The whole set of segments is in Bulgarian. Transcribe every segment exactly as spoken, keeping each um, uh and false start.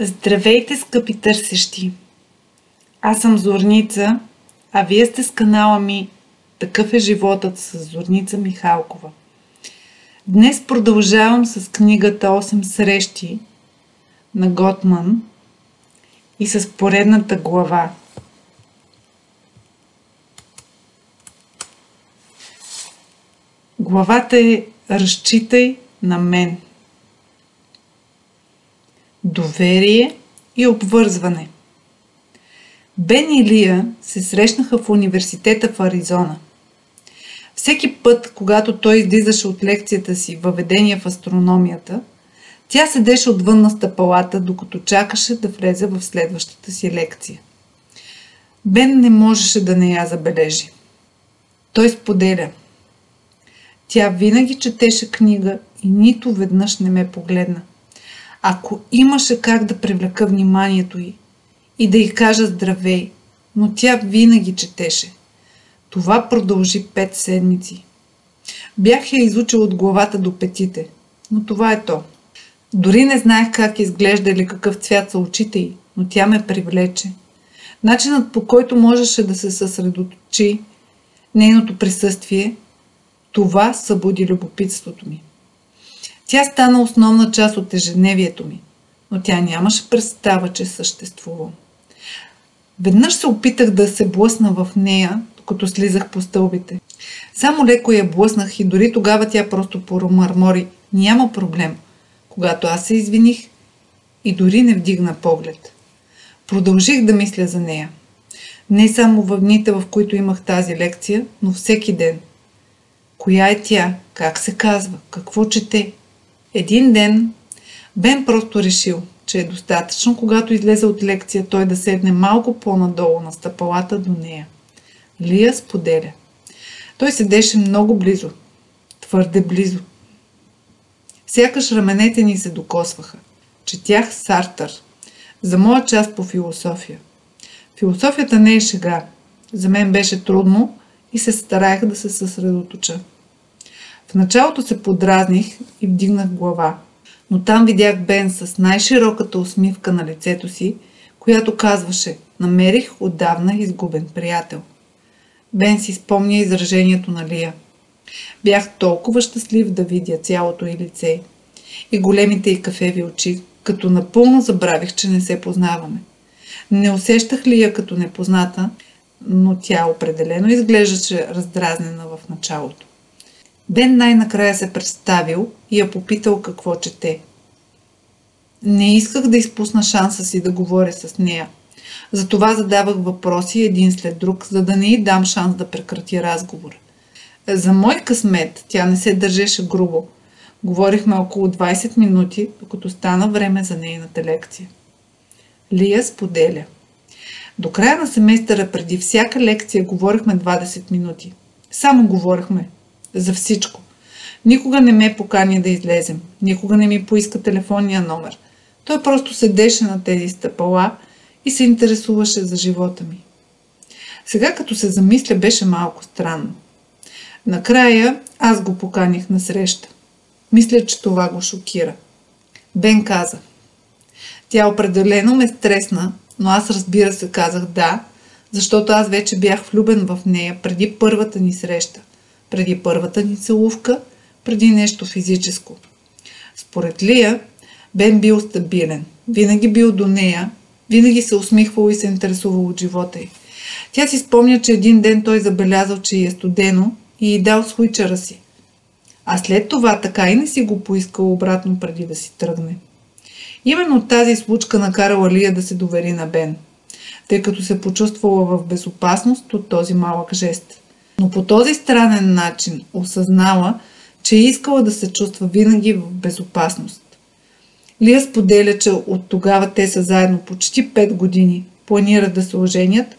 Здравейте, скъпи търсещи! Аз съм Зорница, а вие сте с канала ми "Такъв е животът" с Зорница Михалкова. Днес продължавам с книгата "Осем срещи" на Готман и с поредната глава. Главата е "Разчитай на мен". Доверие и обвързване. Бен и Лия се срещнаха в университета в Аризона. Всеки път, когато той излизаше от лекцията си "Въведение в астрономията", тя седеше отвън на стъпалата, докато чакаше да влезе в следващата си лекция. Бен не можеше да не я забележи. Той споделя: "Тя винаги четеше книга и нито веднъж не ме погледна. Ако имаше как да привлека вниманието й и да й кажа здравей, но тя винаги четеше. Това продължи пет седмици. Бях я изучил от главата до петите, но това е то. Дори не знаех как изглежда или какъв цвят са очите й, но тя ме привлече. Начинът, по който можеше да се съсредоточи, нейното присъствие, това събуди любопитството ми. Тя стана основна част от ежедневието ми, но тя нямаше представа, че съществува. Веднъж се опитах да се блъсна в нея, докато слизах по стълбите. Само леко я блъснах и дори тогава тя просто промърмори: няма проблем, когато аз се извиних и дори не вдигна поглед. Продължих да мисля за нея. Не само в дните, в които имах тази лекция, но всеки ден. Коя е тя? Как се казва? Какво чете?" Един ден Бен просто решил, че е достатъчно, когато излезе от лекция, той да седне малко по-надолу на стъпалата до нея. Лия споделя: "Той седеше много близо. Твърде близо. Сякаш раменете ни се докосваха. Четях Сартър. За моя част по философия. Философията не е шега. За мен беше трудно и се стараех да се съсредоточа. В началото се подразних и вдигнах глава, но там видях Бен с най-широката усмивка на лицето си, която казваше: намерих отдавна изгубен приятел." Бен си спомня изражението на Лия: "Бях толкова щастлив да видя цялото й лице и големите й кафеви очи, като напълно забравих, че не се познаваме. Не усещах Лия като непозната, но тя определено изглеждаше раздразнена в началото." Бен най-накрая се представил и я попитал какво чете. "Не исках да изпусна шанса си да говоря с нея. Затова задавах въпроси един след друг, за да не й дам шанс да прекрати разговора. За мой късмет тя не се държеше грубо. Говорихме около двайсет минути, докато стана време за нейната лекция." Лия споделя: "До края на семестъра преди всяка лекция говорихме двайсет минути. Само говорихме. За всичко. Никога не ме покани да излезем. Никога не ми поиска телефонния номер. Той просто седеше на тези стъпала и се интересуваше за живота ми. Сега, като се замисля, беше малко странно. Накрая аз го поканих на среща. Мисля, че това го шокира." Бен каза: "Тя определено ме стресна, но аз, разбира се, казах да, защото аз вече бях влюбен в нея преди първата ни среща, преди първата ни целувка, преди нещо физическо." Според Лия, Бен бил стабилен, винаги бил до нея, винаги се усмихвал и се интересувал от живота й. Тя си спомня, че един ден той забелязал, че й е студено и й дал свитчера си, а след това така и не си го поискал обратно преди да си тръгне. Именно тази случка накарала Лия да се довери на Бен, тъй като се почувствала в безопасност от този малък жест. Но по този странен начин осъзнала, че е искала да се чувства винаги в безопасност." Лия споделя, че от тогава те са заедно почти пет години, планират да се оженят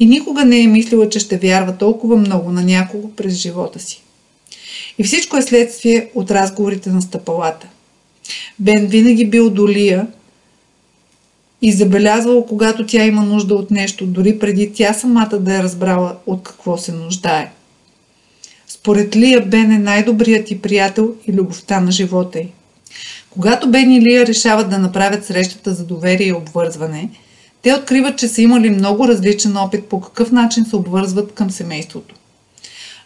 и никога не е мислила, че ще вярва толкова много на някого през живота си. И всичко е следствие от разговорите на стъпалата. Бен винаги бил до Лия и забелязвал, когато тя има нужда от нещо, дори преди тя самата да е разбрала от какво се нуждае. Според Лия, Бен е най-добрият и приятел и любовта на живота й. Когато Бен и Лия решават да направят срещата за доверие и обвързване, те откриват, че са имали много различен опит по какъв начин се обвързват към семейството.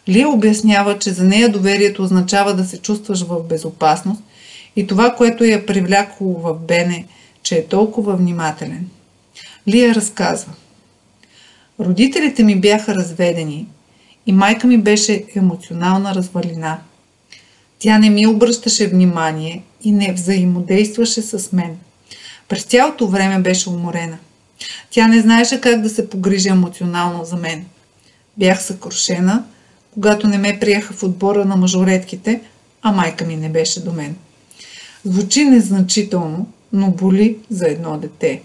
Лия обяснява, че за нея доверието означава да се чувстваш в безопасност и това, което я привлякло в Бене, че е толкова внимателен. Лия разказва: родителите ми бяха разведени и майка ми беше емоционална развалина. Тя не ми обръщаше внимание и не взаимодействаше с мен. През цялото време беше уморена. Тя не знаеше как да се погрижи емоционално за мен. Бях съкрушена, когато не ме приеха в отбора на мажоретките, а майка ми не беше до мен. Звучи незначително, но боли за едно дете.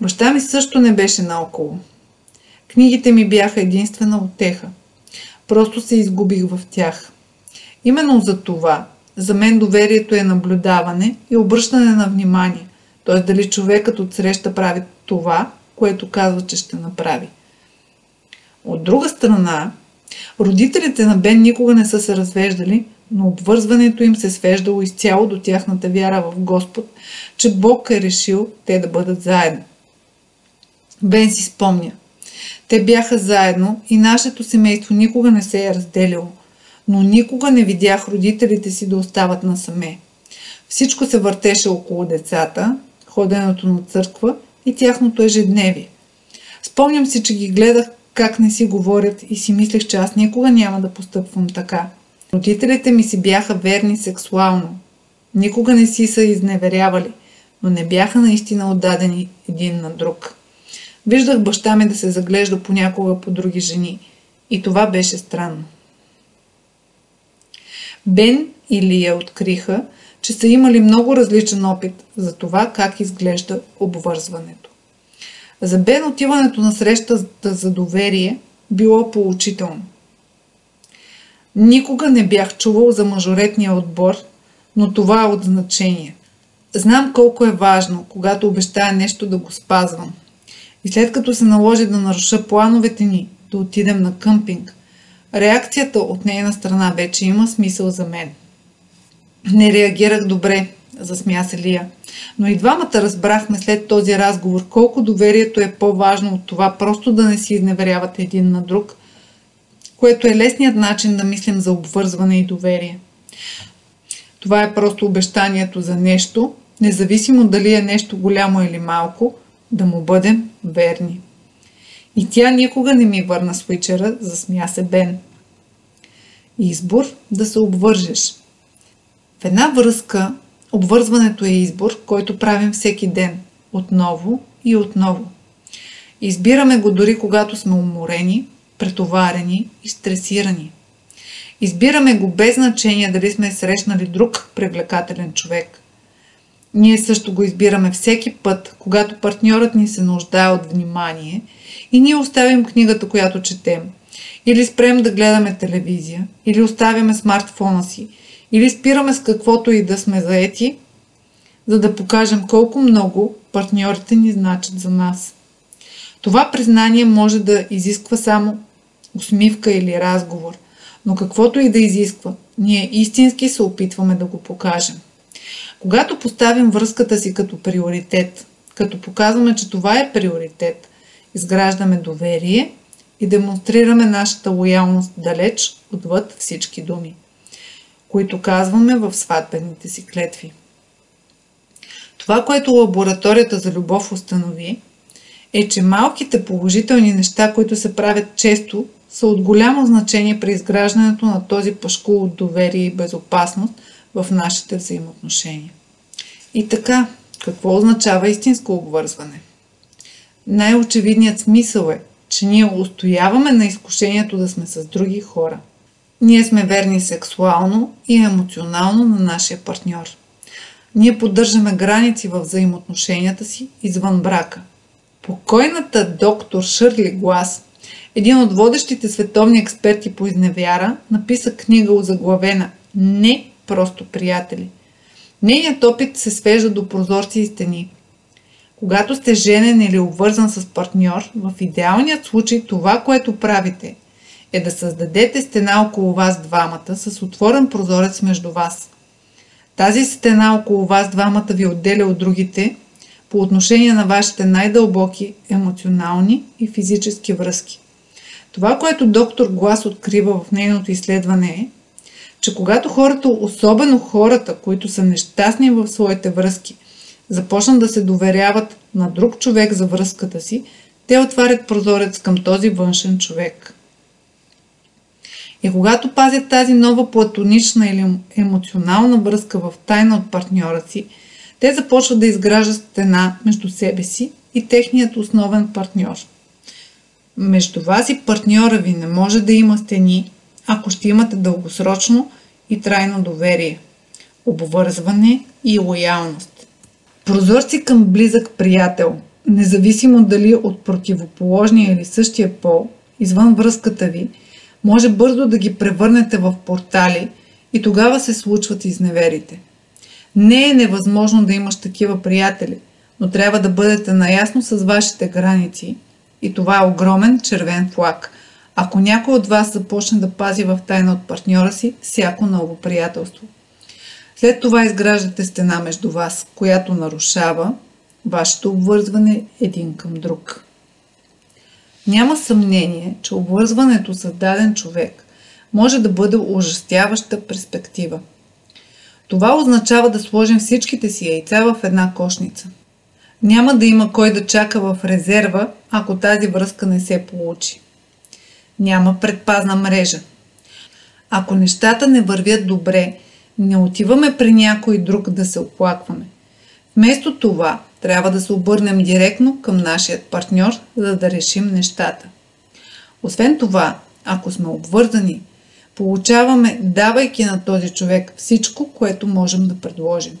Баща ми също не беше наоколо. Книгите ми бяха единствена утеха. Просто се изгубих в тях. Именно за това, за мен доверието е наблюдаване и обръщане на внимание, т.е. дали човекът отсреща прави това, което казва, че ще направи. От друга страна, родителите на Бен никога не са се развеждали, но обвързването им се свеждало изцяло до тяхната вяра в Господ, че Бог е решил те да бъдат заедно. Бен си спомня: те бяха заедно и нашето семейство никога не се е разделило, но никога не видях родителите си да остават насаме. Всичко се въртеше около децата, ходенето на църква и тяхното ежедневие. Спомням си, че ги гледах как не си говорят и си мислех, че аз никога няма да постъпвам така. Родителите ми си бяха верни сексуално. Никога не си са изневерявали, но не бяха наистина отдадени един на друг. Виждах баща ми да се заглежда понякога по други жени и това беше странно. Бен и Лия откриха, че са имали много различен опит за това как изглежда обвързването. За Бен отиването на срещата за доверие било поучително. Никога не бях чувал за мажоретния отбор, но това е от значение. Знам колко е важно, когато обещая нещо, да го спазвам. И след като се наложи да наруша плановете ни, да отидем на къмпинг, реакцията от нейна страна вече има смисъл за мен. Не реагирах добре, засмя се Лия, но и двамата разбрахме след този разговор колко доверието е по-важно от това просто да не си изневеряват един на друг, което е лесният начин да мислим за обвързване и доверие. Това е просто обещанието за нещо, независимо дали е нещо голямо или малко, да му бъдем верни. И тя никога не ми върна свичера, засмя се Бен. Избор да се обвържеш. В една връзка обвързването е избор, който правим всеки ден, отново и отново. Избираме го дори когато сме уморени, претоварени и стресирани. Избираме го без значение дали сме срещнали друг привлекателен човек. Ние също го избираме всеки път, когато партньорът ни се нуждае от внимание и ние оставим книгата, която четем, или спрем да гледаме телевизия, или оставяме смартфона си, или спираме с каквото и да сме заети, за да покажем колко много партньорите ни значат за нас. Това признание може да изисква само усмивка или разговор, но каквото и да изисква, ние истински се опитваме да го покажем. Когато поставим връзката си като приоритет, като показваме, че това е приоритет, изграждаме доверие и демонстрираме нашата лоялност далеч отвъд всички думи, които казваме в сватбените си клетви. Това, което лабораторията за любов установи, е, че малките положителни неща, които се правят често, са от голямо значение при изграждането на този пашкул от доверие и безопасност в нашите взаимоотношения. И така, какво означава истинско обвързване? Най-очевидният смисъл е, че ние устояваме на изкушението да сме с други хора. Ние сме верни сексуално и емоционално на нашия партньор. Ние поддържаме граници във взаимоотношенията си извън брака. Покойната доктор Шърли Глас, един от водещите световни експерти по изневяра, написа книга озаглавена "Не просто приятели". Нейният опит се свежда до прозорци и стени. Когато сте женен или обвързан с партньор, в идеалният случай това, което правите, е да създадете стена около вас двамата с отворен прозорец между вас. Тази стена около вас двамата ви отделя от другите по отношение на вашите най-дълбоки емоционални и физически връзки. Това, което доктор Глас открива в нейното изследване е, че когато хората, особено хората, които са нещастни в своите връзки, започнат да се доверяват на друг човек за връзката си, те отварят прозорец към този външен човек. И когато пазят тази нова платонична или емоционална връзка в тайна от партньора си, те започват да изграждат стена между себе си и техният основен партньор. Между вас и партньора ви не може да има стени, ако ще имате дългосрочно и трайно доверие, обвързване и лоялност. Прозорци към близък приятел, независимо дали от противоположния или същия пол, извън връзката ви, може бързо да ги превърнете в портали и тогава се случват изневерите. Не е невъзможно да имаш такива приятели, но трябва да бъдете наясно с вашите граници и това е огромен червен флаг. Ако някой от вас започне да пази в тайна от партньора си всяко ново приятелство. След това изграждате стена между вас, която нарушава вашето обвързване един към друг. Няма съмнение, че обвързването с даден човек може да бъде ужасяваща перспектива. Това означава да сложим всичките си яйца в една кошница. Няма да има кой да чака в резерва, ако тази връзка не се получи. Няма предпазна мрежа. Ако нещата не вървят добре, не отиваме при някой друг да се оплакваме. Вместо това, трябва да се обърнем директно към нашия партньор, за да решим нещата. Освен това, ако сме обвързани, получаваме, давайки на този човек всичко, което можем да предложим.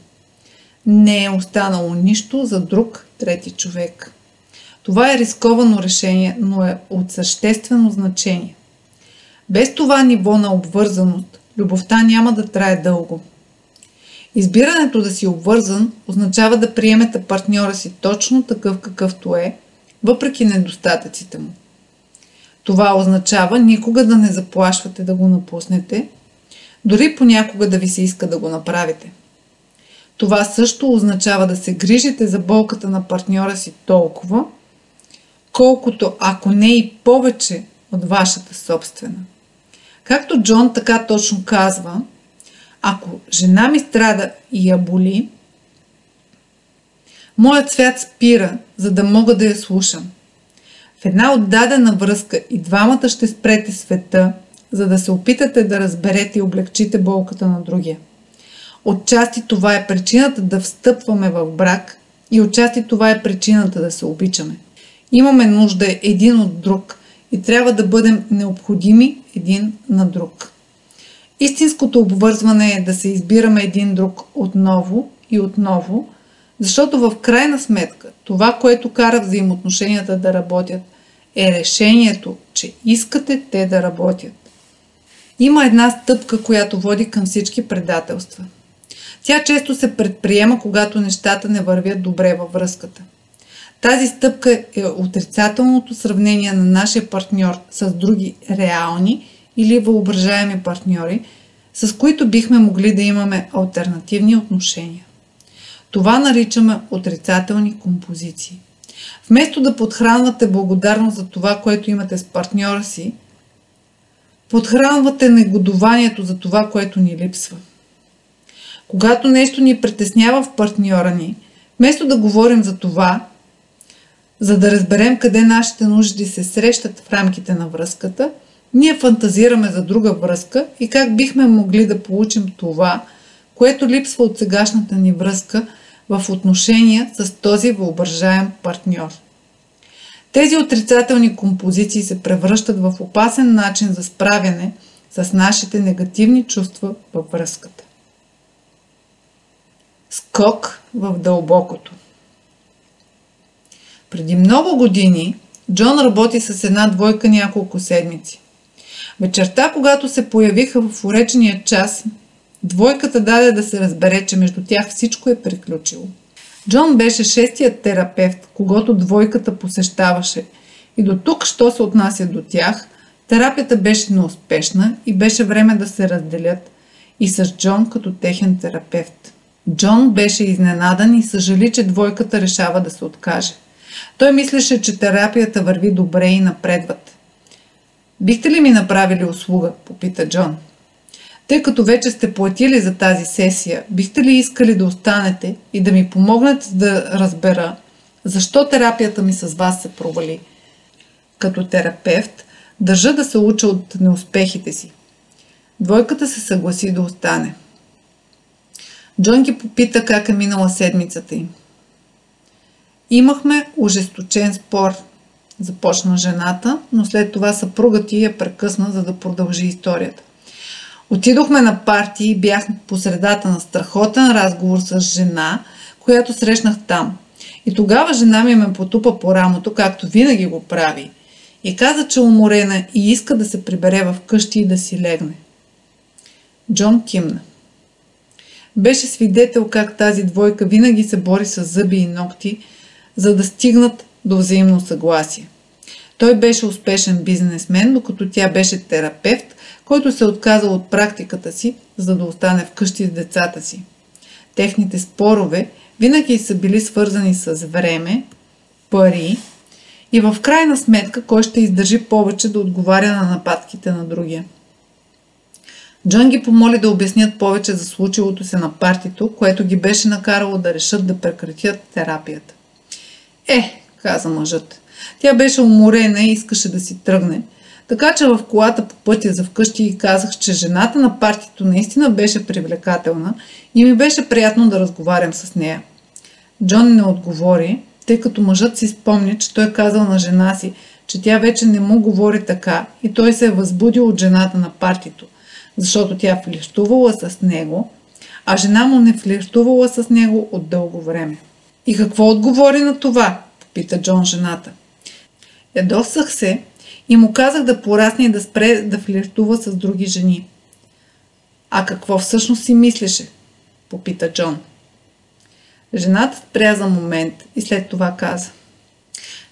Не е останало нищо за друг, трети човек. Това е рисковано решение, но е от съществено значение. Без това ниво на обвързаност, любовта няма да трае дълго. Избирането да си обвързан означава да приемете партньора си точно такъв какъвто е, въпреки недостатъците му. Това означава никога да не заплашвате да го напуснете, дори понякога да ви се иска да го направите. Това също означава да се грижите за болката на партньора си толкова, колкото, ако не и повече, от вашата собствена. Както Джон така точно казва, ако жена ми страда и я боли, моят свят спира, за да мога да я слушам. В една отдадена връзка и двамата ще спрете света, за да се опитате да разберете и облегчите болката на другия. Отчасти това е причината да встъпваме в брак и отчасти това е причината да се обичаме. Имаме нужда един от друг и трябва да бъдем необходими един на друг. Истинското обвързване е да се избираме един друг отново и отново, защото в крайна сметка това, което кара взаимоотношенията да работят, е решението, че искате те да работят. Има една стъпка, която води към всички предателства. Тя често се предприема, когато нещата не вървят добре във връзката. Тази стъпка е отрицателното сравнение на нашия партньор с други реални или въображаеми партньори, с които бихме могли да имаме алтернативни отношения. Това наричаме отрицателни композиции. Вместо да подхранвате благодарност за това, което имате с партньора си, подхранвате негодуванието за това, което ни липсва. Когато нещо ни притеснява в партньора ни, вместо да говорим за това, за да разберем къде нашите нужди се срещат в рамките на връзката, ние фантазираме за друга връзка и как бихме могли да получим това, което липсва от сегашната ни връзка в отношения с този въображаем партньор. Тези отрицателни композиции се превръщат в опасен начин за справяне с нашите негативни чувства във връзката. Скок в дълбокото. Преди много години Джон работи с една двойка няколко седмици. Вечерта, когато се появиха в уречения час, двойката даде да се разбере, че между тях всичко е приключило. Джон беше шестият терапевт, когато двойката посещаваше и до тук, що се отнася до тях, Терапията беше неуспешна и беше време да се разделят и с Джон като техен терапевт. Джон беше изненадан и съжали, че двойката решава да се откаже. Той мислеше, че терапията върви добре и напредват. "Бихте ли ми направили услуга?" попита Джон. "Тъй като вече сте платили за тази сесия, бихте ли искали да останете и да ми помогнете да разбера защо терапията ми с вас се провали? Като терапевт държа да се уча от неуспехите си." Двойката се съгласи да остане. Джон ги попита как е минала седмицата им. "Имахме ожесточен спор", започна жената, но след това съпругът ѝ я прекъсна, за да продължи историята. "Отидохме на парти и бях по средата на страхотен разговор с жена, която срещнах там. И тогава жена ми ме потупа по рамото, както винаги го прави, и каза, че е уморена и иска да се прибере в къщи и да си легне." Джон кимна. Беше свидетел как тази двойка винаги се бори с зъби и ногти, за да стигнат до взаимно съгласие. Той беше успешен бизнесмен, докато тя беше терапевт, който се отказал от практиката си, за да остане вкъщи с децата си. Техните спорове винаги са били свързани с време, пари и в крайна сметка кой ще издържи повече да отговаря на нападките на другия. Джон ги помоли да обяснят повече за случилото се на партито, което ги беше накарало да решат да прекратят терапията. "Е", каза мъжът, "тя беше уморена и искаше да си тръгне. Така че в колата по пътя за вкъщи и казах, че жената на партито наистина беше привлекателна и ми беше приятно да разговарям с нея." Джон не отговори, тъй като мъжът си спомни, че той казал на жена си, че тя вече не му говори така и той се е възбудил от жената на партито, защото тя флиртувала с него, а жена му не флиртувала с него от дълго време. "И какво отговори на това?" попита Джон жената. "Ядосах се и му казах да порасне и да спре да флиртува с други жени." "А какво всъщност си мислеше?" попита Джон. Жената спря за момент и след това каза: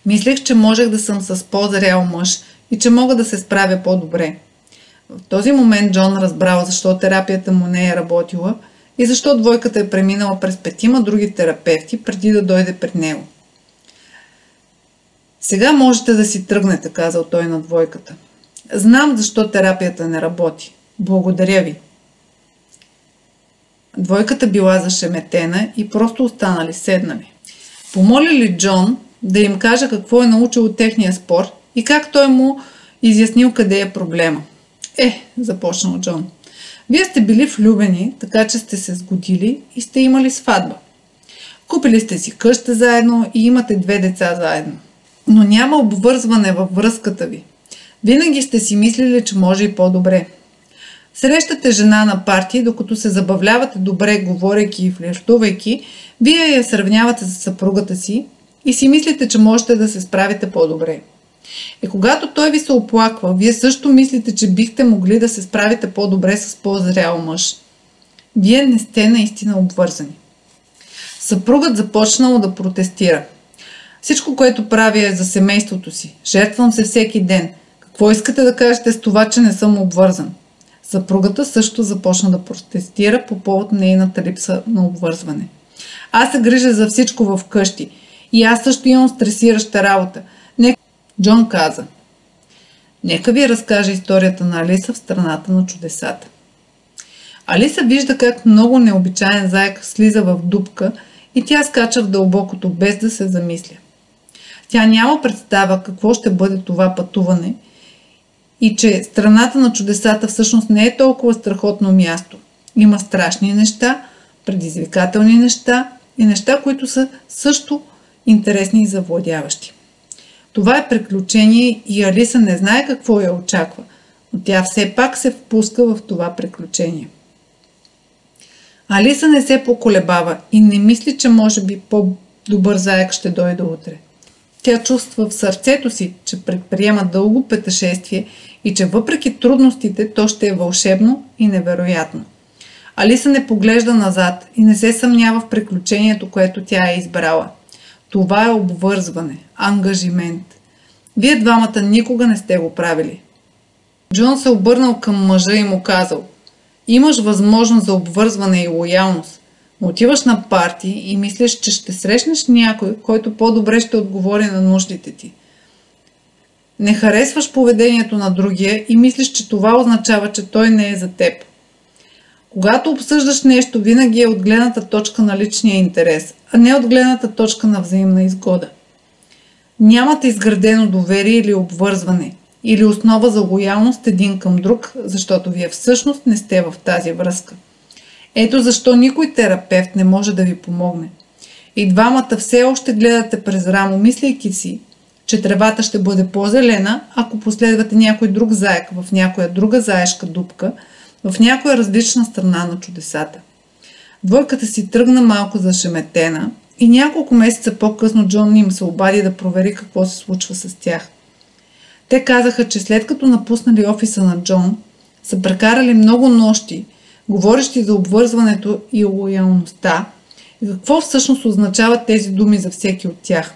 "Мислех, че можех да съм с по-зрял мъж и че мога да се справя по-добре." В този момент Джон разбрал защо терапията му не е работила и защо двойката е преминала през петима други терапевти преди да дойде при него. "Сега можете да си тръгнете", казал той на двойката. "Знам защо терапията не работи. Благодаря ви." Двойката била зашеметена и просто останали седнали. Помолили Джон да им каже какво е научил от техния спор и как той му изяснил къде е проблема. "Е", започнал Джон, "вие сте били влюбени, така че сте се сгодили и сте имали сватба. Купили сте си къща заедно и имате две деца заедно. Но няма обвързване във връзката ви. Винаги сте си мислили, че може и по-добре. Срещате жена на парти, докато се забавлявате добре, говорейки и флиртувайки, вие я сравнявате с съпругата си и си мислите, че можете да се справите по-добре. И когато той ви се оплаква, вие също мислите, че бихте могли да се справите по-добре с по-зрял мъж. Вие не сте наистина обвързани." Съпругът започнал да протестира. "Всичко, което прави е за семейството си. Жертвам се всеки ден. Какво искате да кажете с това, че не съм обвързан?" Съпругата също започна да протестира по повод нейната липса на обвързване. "Аз се грижа за всичко в къщи и аз също имам стресираща работа." Джон каза: "Нека ви разкажа историята на Алиса в страната на чудесата." Алиса вижда как много необичайен заек слиза в дупка и тя скача в дълбокото, без да се замисля. Тя няма представа какво ще бъде това пътуване и че страната на чудесата всъщност не е толкова страхотно място. Има страшни неща, предизвикателни неща и неща, които са също интересни и завладяващи. Това е приключение и Алиса не знае какво я очаква, но тя все пак се впуска в това приключение. Алиса не се поколебава и не мисли, че може би по-добър заек ще дойде утре. Тя чувства в сърцето си, че предприема дълго пътешествие и че въпреки трудностите то ще е вълшебно и невероятно. Алиса не поглежда назад и не се съмнява в приключението, което тя е избрала. Това е обвързване, ангажимент. Вие двамата никога не сте го правили. Джон се обърнал към мъжа и му казал: „Имаш възможност за обвързване и лоялност. Отиваш на парти и мислиш, че ще срещнеш някой, който по-добре ще отговори на нуждите ти. Не харесваш поведението на другия и мислиш, че това означава, че той не е за теб. Когато обсъждаш нещо, винаги е от гледната точка на личния интерес, а не от гледната точка на взаимна изгода. Нямате изградено доверие или обвързване, или основа за лоялност един към друг, защото вие всъщност не сте в тази връзка. Ето защо никой терапевт не може да ви помогне. И двамата все още гледате през рамо, мислейки си, че тревата ще бъде по-зелена, ако последвате някой друг заек в някоя друга заешка дупка, в някоя различна страна на чудесата.“ Двойката си тръгна малко зашеметена и няколко месеца по-късно Джон им се обади да провери какво се случва с тях. Те казаха, че след като напуснали офиса на Джон, са прекарали много нощи, говорещи за обвързването и лоялността и какво всъщност означават тези думи за всеки от тях.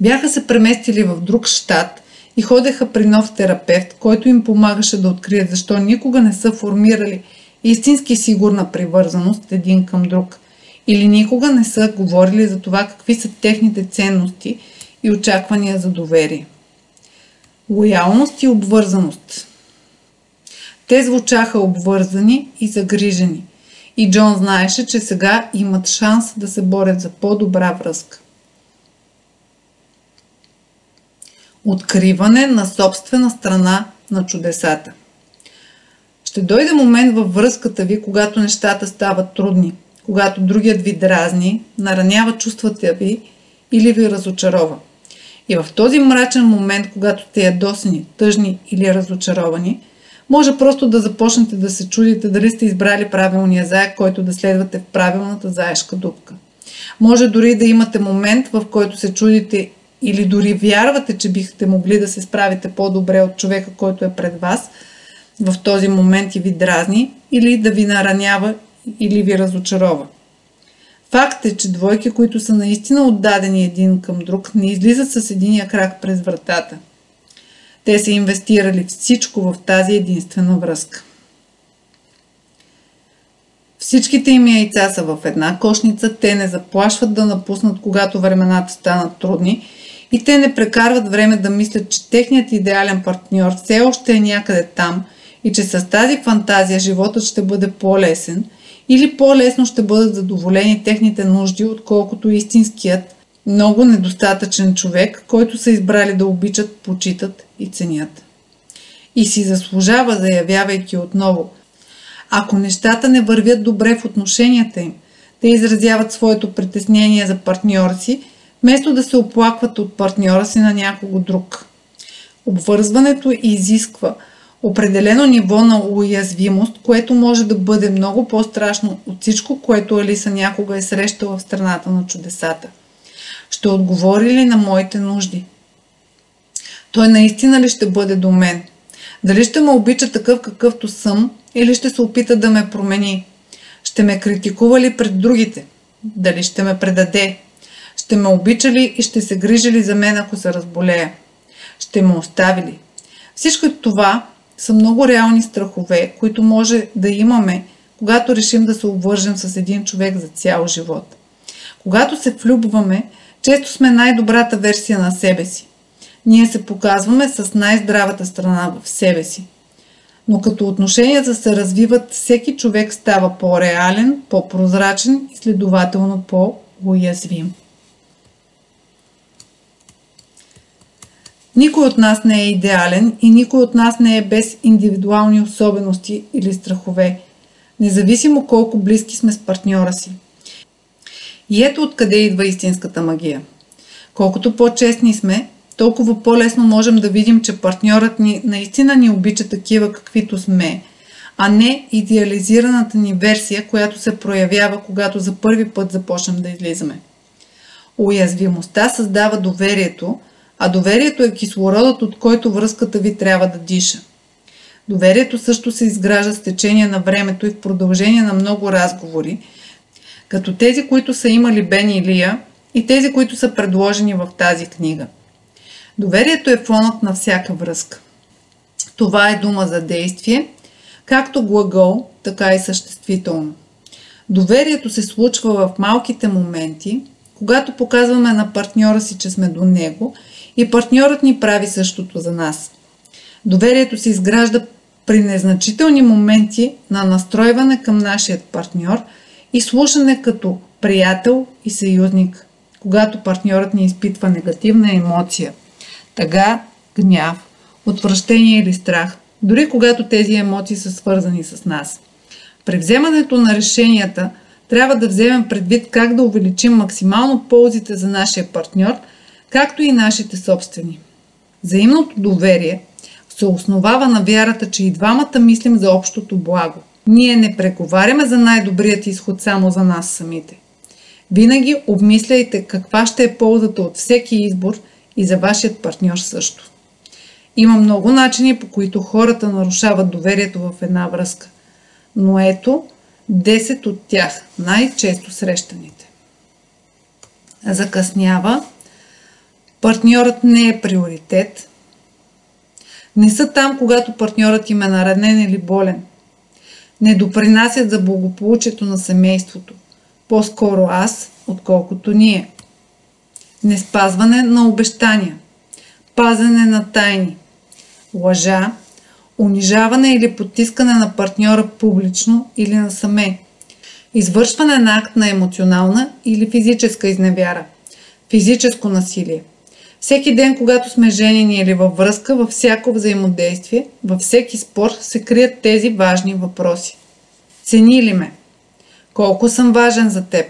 Бяха се преместили в друг щат и ходеха при нов терапевт, който им помагаше да открият защо никога не са формирали истински сигурна привързаност един към друг или никога не са говорили за това какви са техните ценности и очаквания за доверие. Лоялност и обвързаност. Те звучаха обвързани и загрижени и Джон знаеше, че сега имат шанс да се борят за по-добра връзка. Откриване на собствена страна на чудесата. Ще дойде момент във връзката ви, когато нещата стават трудни, когато другият ви дразни, наранява чувствата ви или ви разочарова. И в този мрачен момент, когато сте ядосани, тъжни или разочаровани, може просто да започнете да се чудите дали сте избрали правилния заек, който да следвате в правилната заешка дупка. Може дори да имате момент, в който се чудите или дори вярвате, че бихте могли да се справите по-добре от човека, който е пред вас в този момент и ви дразни, или да ви наранява, или ви разочарова. Факт е, че двойки, които са наистина отдадени един към друг, не излизат с единия крак през вратата. Те са инвестирали всичко в тази единствена връзка. Всичките им яйца са в една кошница, те не заплашват да напуснат, когато времената станат трудни, и те не прекарват време да мислят, че техният идеален партньор все още е някъде там и че с тази фантазия животът ще бъде по-лесен или по-лесно ще бъдат задоволени техните нужди, отколкото истинският, много недостатъчен човек, който са избрали да обичат, почитат и ценят. И си заслужава, заявявайки отново: ако нещата не вървят добре в отношенията им, те изразяват своето притеснение за партньора си, вместо да се оплакват от партньора си на някого друг. Обвързването изисква определено ниво на уязвимост, което може да бъде много по-страшно от всичко, което Алиса някога е срещала в страната на чудесата. Ще отговори ли на моите нужди? Той наистина ли ще бъде до мен? Дали ще ме обича такъв какъвто съм, или ще се опита да ме промени? Ще ме критикува ли пред другите? Дали ще ме предаде? Ще ме обича ли и ще се грижи ли за мен, ако се разболея? Ще ме остави ли? Всичко това са много реални страхове, които може да имаме, когато решим да се обвържем с един човек за цял живот. Когато се влюбваме, често сме най-добрата версия на себе си. Ние се показваме с най-здравата страна в себе си. Но като отношенията се развиват, всеки човек става по-реален, по-прозрачен и следователно по-уязвим. Никой от нас не е идеален и никой от нас не е без индивидуални особености или страхове, независимо колко близки сме с партньора си. И ето откъде идва истинската магия. Колкото по-честни сме, толкова по-лесно можем да видим, че партньорът ни наистина ни обича такива, каквито сме, а не идеализираната ни версия, която се проявява, когато за първи път започнем да излизаме. Уязвимостта създава доверието, а доверието е кислородът, от който връзката ви трябва да диша. Доверието също се изгражда с течение на времето и в продължение на много разговори, като тези, които са имали Бен и Лия, и тези, които са предложени в тази книга. Доверието е фонът на всяка връзка. Това е дума за действие, както глагол, така и съществително. Доверието се случва в малките моменти, когато показваме на партньора си, че сме до него и партньорът ни прави същото за нас. Доверието се изгражда при незначителни моменти на настройване към нашия партньор и слушане като приятел и съюзник, когато партньорът ни изпитва негативна емоция, тъга, гняв, отвращение или страх, дори когато тези емоции са свързани с нас. При вземането на решенията трябва да вземем предвид как да увеличим максимално ползите за нашия партньор, както и нашите собствени. Взаимното доверие се основава на вярата, че и двамата мислим за общото благо. Ние не преговаряме за най-добрият изход само за нас самите. Винаги обмисляйте каква ще е ползата от всеки избор и за вашият партньор също. Има много начини, по които хората нарушават доверието в една връзка. Но ето десет от тях, най-често срещаните. Закъснява. Партньорът не е приоритет. Не са там, когато партньорът им е наранен или болен. Не допринасят за благополучието на семейството. По-скоро аз, отколкото ние. Неспазване на обещания. Пазене на тайни. Лъжа. Унижаване или потискане на партньора публично или насаме. Извършване на акт на емоционална или физическа изневяра. Физическо насилие. Всеки ден, когато сме женени или във връзка, във всяко взаимодействие, във всеки спор се крият тези важни въпроси. Цени ли ме? Колко съм важен за теб?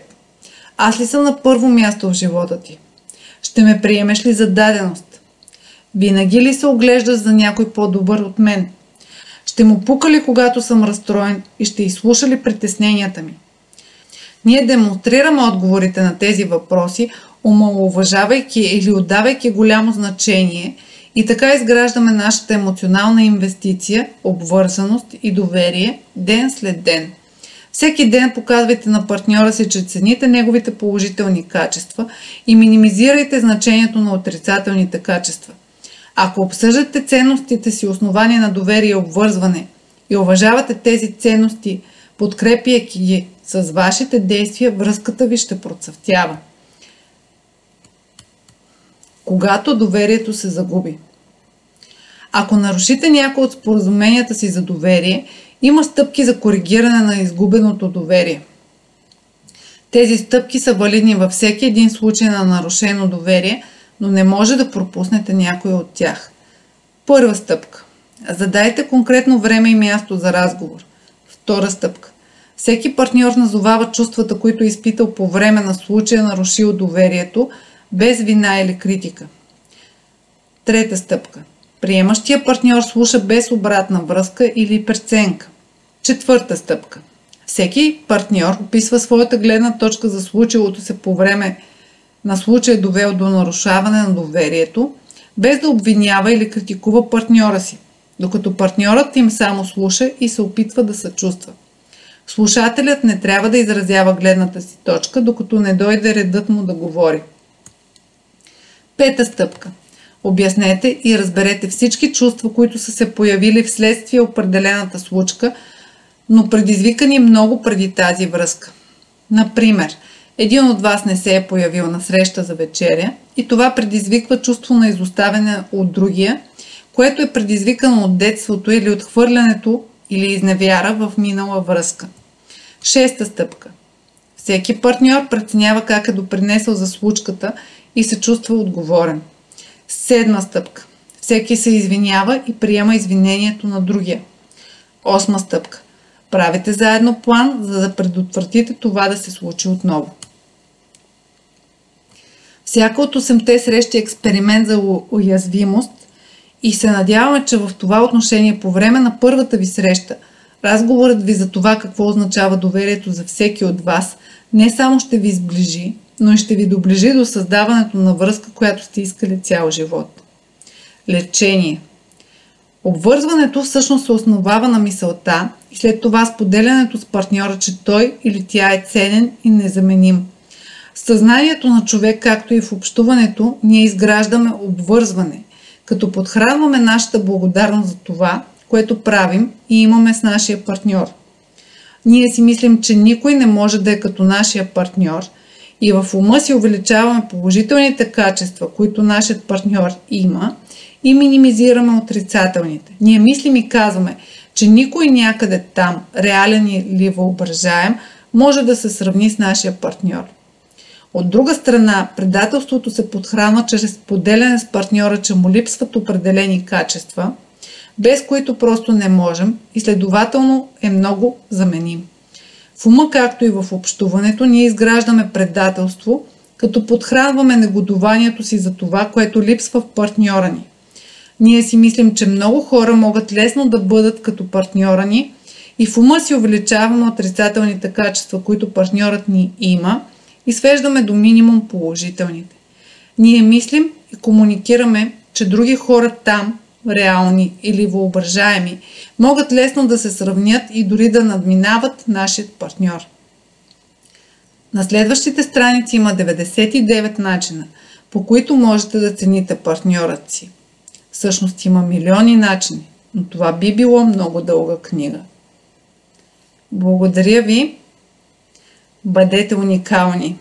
Аз ли съм на първо място в живота ти? Ще ме приемеш ли за даденост? Винаги ли се оглеждаш за някой по-добър от мен? Ще му пука ли, когато съм разстроен, и ще изслуша ли притесненията ми? Ние демонстрираме отговорите на тези въпроси, омаловажавайки или отдавайки голямо значение, и така изграждаме нашата емоционална инвестиция, обвързаност и доверие ден след ден. Всеки ден показвайте на партньора си, че цените неговите положителни качества и минимизирайте значението на отрицателните качества. Ако обсъждате ценностите си, основания на доверие и обвързване, и уважавате тези ценности, подкрепяйки ги с вашите действия, връзката ви ще процъфтява. Когато доверието се загуби. Ако нарушите някои от споразуменията си за доверие, има стъпки за коригиране на изгубеното доверие. Тези стъпки са валидни във всеки един случай на нарушено доверие, но не може да пропуснете някой от тях. Първа стъпка. Задайте конкретно време и място за разговор. Втора стъпка. Всеки партньор назовава чувствата, които е изпитал по време на случая, нарушил доверието, без вина или критика. Трета стъпка. Приемащия партньор слуша без обратна връзка или преценка. Четвърта стъпка. Всеки партньор описва своята гледна точка за случилото се по време на случая, довел до нарушаване на доверието, без да обвинява или критикува партньора си, докато партньорът им само слуша и се опитва да съчувства. Слушателят не трябва да изразява гледната си точка, докато не дойде редът му да говори. Пета стъпка. Обяснете и разберете всички чувства, които са се появили вследствие определената случка, но предизвикани много преди тази връзка. Например, един от вас не се е появил на среща за вечеря и това предизвиква чувство на изоставяне от другия, което е предизвикано от детството или отхвърлянето или изневяра в минала връзка. Шеста стъпка. Всеки партньор преценява как е допринесъл за случката и се чувства отговорен. Седма стъпка. Всеки се извинява и приема извинението на другия. Осма стъпка. Правите заедно план, за да предотвратите това да се случи отново. Всяка от осемте срещи е експеримент за уязвимост и се надяваме, че в това отношение по време на първата ви среща разговорът ви за това какво означава доверието за всеки от вас не само ще ви сближи, но и ще ви доближи до създаването на връзка, която сте искали цял живот. Лечение. Обвързването всъщност се основава на мисълта и след това споделянето с партньора, че той или тя е ценен и незаменим. В съзнанието на човек, както и в общуването, ние изграждаме обвързване, като подхранваме нашата благодарност за това, което правим и имаме с нашия партньор. Ние си мислим, че никой не може да е като нашия партньор и в ума си увеличаваме положителните качества, които нашият партньор има, и минимизираме отрицателните. Ние мислим и казваме, че никой някъде там, реален или въображаем, може да се сравни с нашия партньор. От друга страна, предателството се подхранва чрез поделяне с партньора, че му липсват определени качества, без които просто не можем и следователно е много заменим. В ума, както и в общуването, ние изграждаме предателство, като подхранваме негодованието си за това, което липсва в партньора ни. Ние си мислим, че много хора могат лесно да бъдат като партньора ни и в ума си увеличаваме отрицателните качества, които партньорът ни има, и свеждаме до минимум положителните. Ние мислим и комуникираме, че други хора там, реални или въображаеми, могат лесно да се сравнят и дори да надминават нашия партньор. На следващите страници има деветдесет и девет начина, по които можете да цените партньорът си. Всъщност има милиони начини, но това би било много дълга книга. Благодаря ви! Бъдете уникални!